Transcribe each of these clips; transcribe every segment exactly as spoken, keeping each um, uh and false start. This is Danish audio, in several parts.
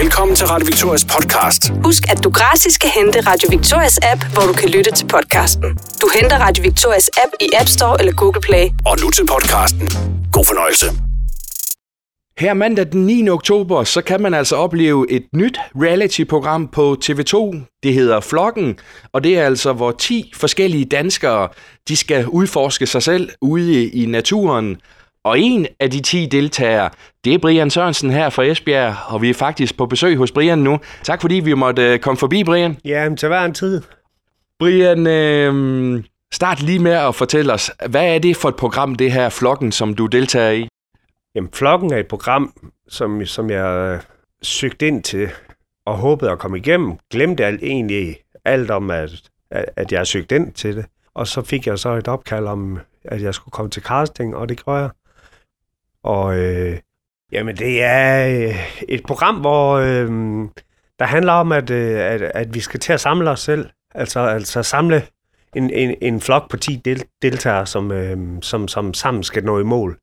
Velkommen til Radio Victorias podcast. Husk, at du gratis kan hente Radio Victorias app, hvor du kan lytte til podcasten. Du henter Radio Victorias app i App Store eller Google Play. Og nu til podcasten. God fornøjelse. Her mandag den niende oktober, så kan man altså opleve et nyt reality-program på T V to. Det hedder Flokken, og det er altså, hvor ti forskellige danskere, de skal udforske sig selv ude i naturen. Og en af de ti deltagere, det er Brian Sørensen her fra Esbjerg, og vi er faktisk på besøg hos Brian nu. Tak fordi vi måtte komme forbi, Brian. Ja, til hver en tid. Brian, øh, start lige med at fortælle os, hvad er det for et program, det her Flokken, som du deltager i? Jamen, Flokken er et program, som, som jeg søgte ind til og håbede at komme igennem. Glemte alt, egentlig alt om, at, at jeg søgte ind til det. Og så fik jeg så et opkald om, at jeg skulle komme til casting, og det gør jeg. Og øh, jamen, det er øh, et program, hvor øh, der handler om, at, øh, at, at vi skal til at samle os selv. Altså, altså samle en, en, en flok på ti del, deltagere, som, øh, som, som sammen skal nå i mål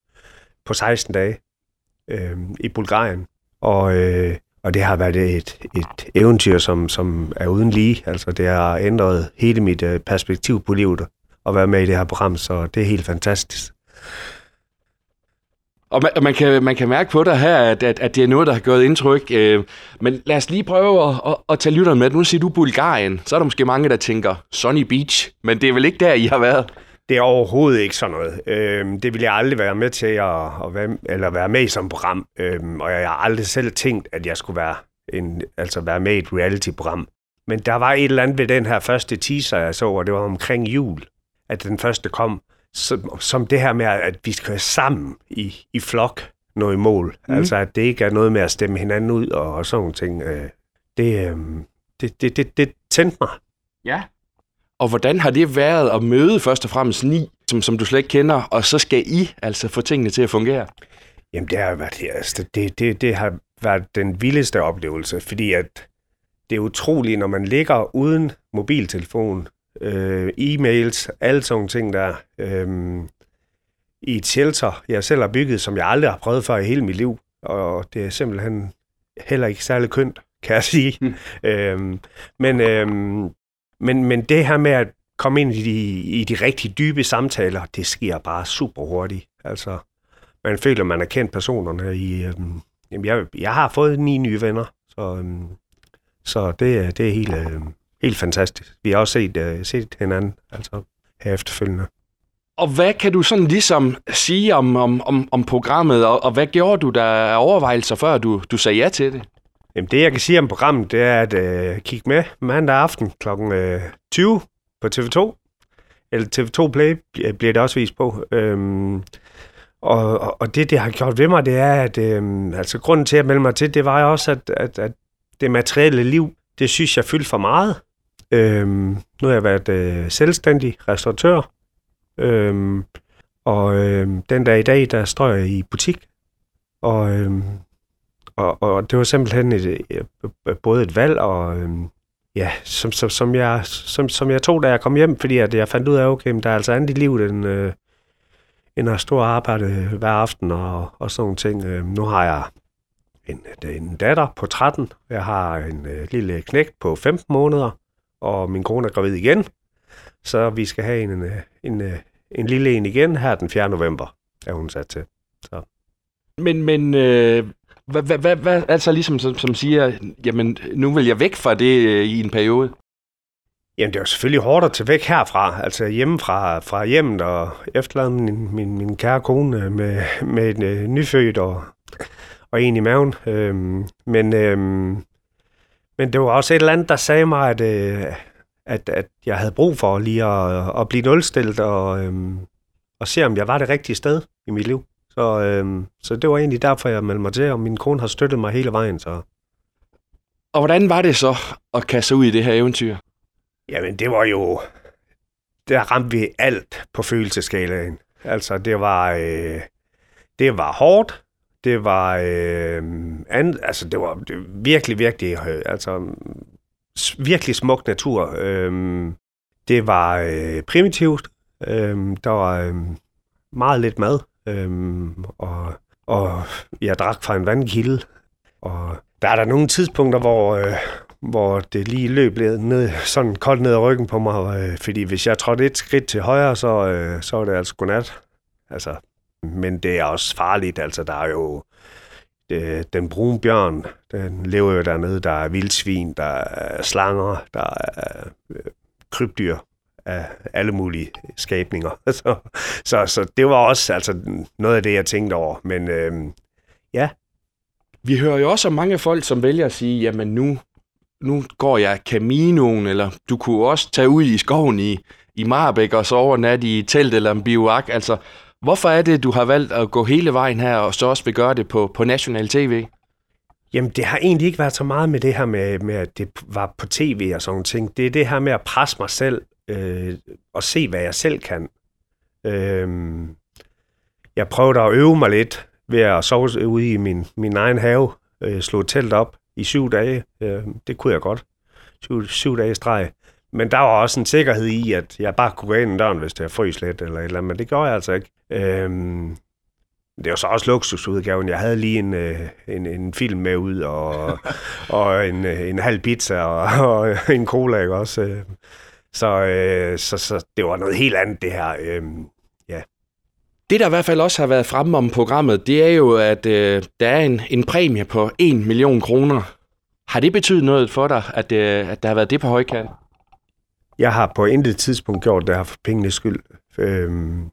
på seksten dage øh, i Bulgarien. Og, øh, og det har været et, et eventyr, som, som er uden lige. Altså, det har ændret hele mit øh, perspektiv på livet at være med i det her program, så det er helt fantastisk. Og man, man, kan, man kan mærke på dig her, at, at, at det er noget, der har gjort indtryk. Øh, men lad os lige prøve at, at, at tage lytteren med. Nu siger du Bulgarien. Så er der måske mange, der tænker Sunny Beach. Men det er vel ikke der, I har været? Det er overhovedet ikke sådan noget. Øh, det vil jeg aldrig være med til at, at være, eller være med i som program. Øh, og jeg har aldrig selv tænkt, at jeg skulle være, en, altså være med i et reality-program. Men der var et eller andet ved den her første teaser, jeg så, og det var omkring jul, at den første kom. Som, som det her med, at vi skal være sammen i, i flok, nå i mål. Mm. Altså, at det ikke er noget med at stemme hinanden ud og, og sådan nogle ting. Øh, det, øh, det, det, det, det tændte mig. Ja. Og hvordan har det været at møde først og fremmest ni, som, som du slet ikke kender, og så skal I altså få tingene til at fungere? Jamen, det har været, altså, det, det, det har været den vildeste oplevelse, fordi at det er utroligt, når man ligger uden mobiltelefon, Øh, e-mails, alle sådan ting der øh, i et shelter, jeg selv har bygget, som jeg aldrig har prøvet før i hele mit liv, og det er simpelthen heller ikke særlig kønt, kan jeg sige. Mm. øh, men, øh, men, men det her med at komme ind i de, i de rigtig dybe samtaler, det sker bare super hurtigt. Altså, man føler, man har kendt personerne i, øh, jamen jeg, jeg har fået ni nye venner, så, øh, så det, det er helt øh, Helt fantastisk. Vi har også set, uh, set hinanden altså her efterfølgende. Og hvad kan du sådan ligesom sige om, om, om, om programmet, og, og hvad gjorde du der af overvejelser, før du, du sagde ja til det? Jamen, det, jeg kan sige om programmet, det er at uh, kigge med mandag aften kl. tyve på T V to. Eller T V to Play bliver det også vist på. Øhm, og, og det, det har gjort ved mig, det er, at øhm, altså, grunden til at melde mig til, det var også, at, at, at det materielle liv, det synes jeg fyldte for meget. Øhm, nu har jeg været øh, selvstændig restauratør, øhm, og øhm, den dag i dag, der står jeg i butik, og, øhm, og, og det var simpelthen et, både et valg, og øhm, ja, som, som, som, jeg, som, som jeg tog, da jeg kom hjem, fordi at jeg fandt ud af, okay, men der er altså andet i livet, end, øh, end at stå og arbejde hver aften, og, og sådan nogle ting. Øhm, nu har jeg en, en datter på tretten, jeg har en øh, lille knægt på femten måneder, og min kone er gravid igen, så vi skal have en, en, en, en lille en igen her den fjerde november, er hun sat til. Så. Men, men øh, hvad, hvad, hvad, altså ligesom som, som siger, jamen nu vil jeg væk fra det øh, i en periode? Jamen, det er jo selvfølgelig hårdt at tage væk herfra, altså hjemme fra, fra hjemmet, og efterlade min, min, min kære kone med, med en øh, nyfødt og, og en i maven, øhm, men... Øhm, Men det var også et eller andet, der sagde mig, at, at, at jeg havde brug for lige at, at blive nulstillet og, øhm, og se, om jeg var det rigtige sted i mit liv. Så, øhm, så det var egentlig derfor, jeg meldte mig til, og min kone har støttet mig hele vejen. Så. Og hvordan var det så at kaste ud i det her eventyr? Jamen, det var jo... Der ramte vi alt på følelsesskalaen. Altså, det var, øh, det var hårdt. Det var, øh, and, altså det var det, virkelig, virkelig, øh, altså virkelig smuk natur. Øh, det var øh, primitivt. Øh, der var øh, meget lidt mad, øh, og, og jeg drak fra en vandkilde. Og Der er der nogle tidspunkter, hvor, øh, hvor det lige løb ned, sådan koldt ned ad ryggen på mig, øh, fordi hvis jeg trådte et skridt til højre, så, øh, så var det altså godnat. Altså, men det er også farligt, altså der er jo øh, den brune bjørn, den lever jo dernede, der er vildsvin, der er slanger, der er øh, krybdyr af alle mulige skabninger. så, så, så det var også altså, noget af det, jeg tænkte over, men øh, ja. Vi hører jo også om mange folk, som vælger at sige, jamen nu, nu går jeg Caminoen, eller du kunne også tage ud i skoven i, i Marbæk og sove nat i telt eller en bivak. Altså, hvorfor er det, du har valgt at gå hele vejen her, og så også vil gøre det på, på national tv? Jamen, det har egentlig ikke været så meget med det her med, med at det var på tv og sådan nogle ting. Det er det her med at presse mig selv øh, og se, hvad jeg selv kan. Øh, jeg prøvede at øve mig lidt ved at sove ude i min, min egen have, øh, slå telt op i syv dage. Øh, det kunne jeg godt. Syv, syv dage streg. Men der var også en sikkerhed i, at jeg bare kunne gå ind i døren, hvis det frøs lidt eller et eller andet. Men det gjorde jeg altså ikke. Øh, det var så også luksusudgaven. Jeg havde lige en, øh, en, en film med ud, og, og en, øh, en halv pizza, og, og en cola, ikke også? Øh. Så, øh, så, så det var noget helt andet, det her. Øh, ja. Det, der i hvert fald også har været fremme om programmet, det er jo, at øh, der er en, en præmie på en million kroner. Har det betydet noget for dig, at, øh, at der har været det på højkant? Jeg har på intet tidspunkt gjort det her for pengenes skyld. Øhm,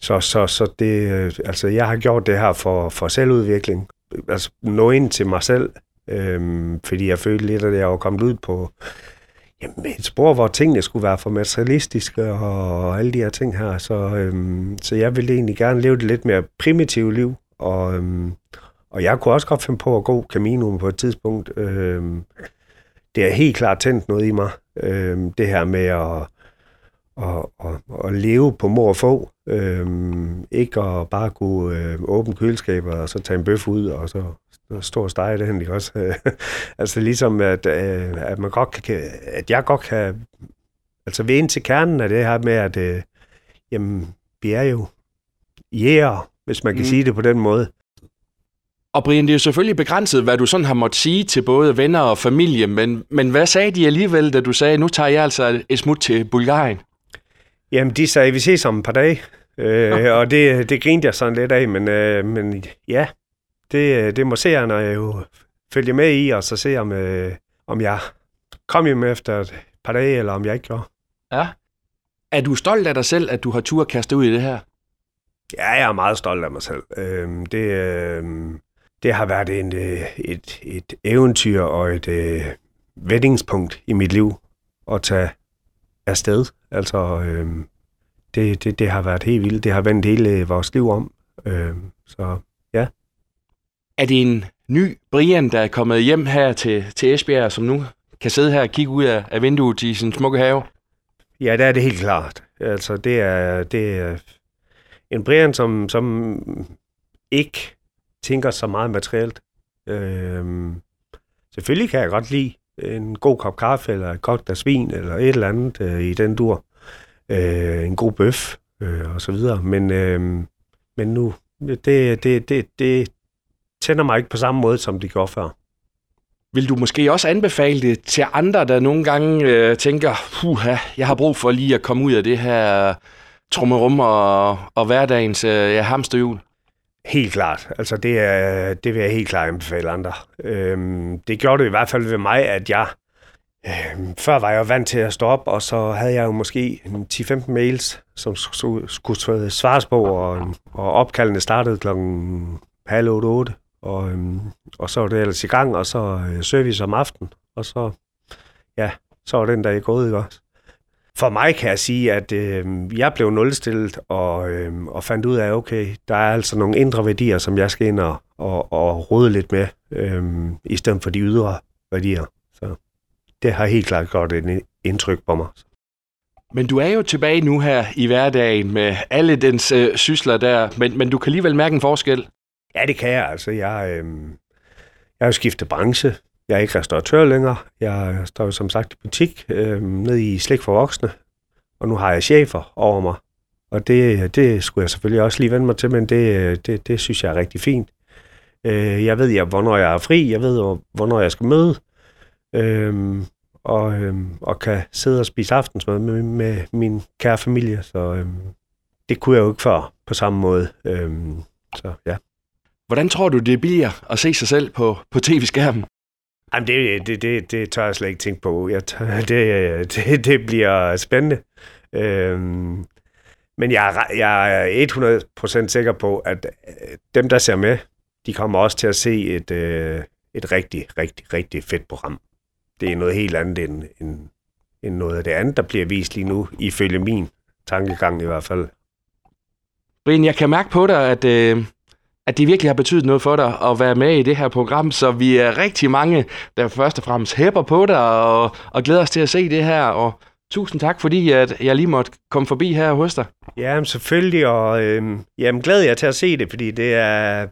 så så, så det, øh, altså, jeg har gjort det her for, for selvudvikling. Altså nå ind til mig selv, øhm, fordi jeg følte lidt, at jeg var kommet ud på jamen, et spor, hvor tingene skulle være for materialistiske og alle de her ting her. Så, øhm, så jeg ville egentlig gerne leve det lidt mere primitive liv. Og, øhm, og jeg kunne også godt finde på at gå Caminoen på et tidspunkt. Øhm, det er helt klart tændt noget i mig. Øhm, det her med at, at, at, at leve på mor og få. Øhm, ikke at bare kunne øh, åbne køleskabet og så tage en bøf ud og så stor steg, det hende også. Altså ligesom, at, at, man godt kan, at jeg godt kan altså ved ind til kernen af det her med, at øh, jamen, vi er jo jæger, yeah, hvis man kan mm. sige det på den måde. Og Brian, det er jo selvfølgelig begrænset, hvad du sådan har måttet sige til både venner og familie, men, men hvad sagde de alligevel, da du sagde, nu tager jeg altså et smut til Bulgarien? Jamen, de sagde, vi ses om et par dage, øh, okay. og det, det grinte jeg sådan lidt af, men, øh, men ja, Det, det må seerne jo følge med i, og så se, om, øh, om jeg kom hjem efter et par dage, eller om jeg ikke gjorde. Ja. Er du stolt af dig selv, at du har tur at kaste ud i det her? Ja, jeg er meget stolt af mig selv. Øh, det, øh, det har været en, et, et eventyr og et øh, vendingspunkt i mit liv at tage afsted. Altså, øh, det, det, det har været helt vildt. Det har vendt hele vores liv om. Øh, så ja. Er det en ny Brian, der er kommet hjem her til, til Esbjerg, som nu kan sidde her og kigge ud af, af vinduet i sin smukke have? Ja, der er det helt klart. Altså, det er, det er en Brian, som, som ikke tænker så meget materielt. Øhm, selvfølgelig kan jeg godt lide en god kop kaffe, eller et godt glas vin, eller et eller andet øh, i den dur. Øh, en god bøf, øh, og så videre. Men, øh, men nu, det det, det, det tænder mig ikke på samme måde, som de gjorde før. Vil du måske også anbefale det til andre, der nogle gange øh, tænker, puha, jeg har brug for lige at komme ud af det her trummerum og, og hverdagens øh, hamsterhjul? Helt klart. Altså, det, er, det vil jeg helt klart anbefale andre. Øhm, det gjorde det i hvert fald ved mig, at jeg... Øhm, før var jeg vant til at stå op, og så havde jeg jo måske ti til femten mails, som skulle svares på, og, og opkaldene startede klokken halv otte otte. Og, øhm, og så var det ellers i gang, og så øh, service om aftenen, og så, ja, så var den dag gået, ikke også? For mig kan jeg sige, at øh, jeg blev nulstillet, og, øh, og fandt ud af, okay, der er altså nogle indre værdier, som jeg skal ind og, og, og rode lidt med, øh, i stedet for de ydre værdier. Så det har helt klart gjort et indtryk på mig. Men du er jo tilbage nu her i hverdagen med alle dens øh, sysler der, men, men du kan alligevel mærke en forskel. Ja, det kan jeg. Altså, jeg, øh, jeg har jo skiftet branche. Jeg er ikke restauratør længere. Jeg står jo som sagt i butik øh, nede i Slik for Voksne. Og nu har jeg chefer over mig. Og det, det skulle jeg selvfølgelig også lige vende mig til, men det, det, det synes jeg er rigtig fint. Øh, jeg ved, jeg, hvornår jeg er fri, jeg ved, hvornår jeg skal møde, øh, og, øh, og kan sidde og spise aftensmad med, med min kære familie, så øh, det kunne jeg jo ikke før på samme måde. Øh, så, ja. Hvordan tror du, det bliver at se sig selv på, på tv-skærmen? Jamen, det, det, det, det tør jeg slet ikke tænke på. Jeg tør, det, det, det bliver spændende. Øhm, men jeg, jeg er hundrede procent sikker på, at dem, der ser med, de kommer også til at se et, et rigtig, rigtig, rigtig fedt program. Det er noget helt andet end, end, end noget af det andet, der bliver vist lige nu, ifølge min tankegang i hvert fald. Brian, jeg kan mærke på dig, at... Øh at det virkelig har betydet noget for dig at være med i det her program, så vi er rigtig mange, der først og fremmest hæpper på dig og, og glæder os til at se det her. Og tusind tak, fordi at jeg lige måtte komme forbi her hos dig. Jamen selvfølgelig, og øh, jamen, glæder jeg til at se det, fordi det er,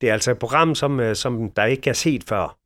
det er altså et program, som, som der ikke er set før.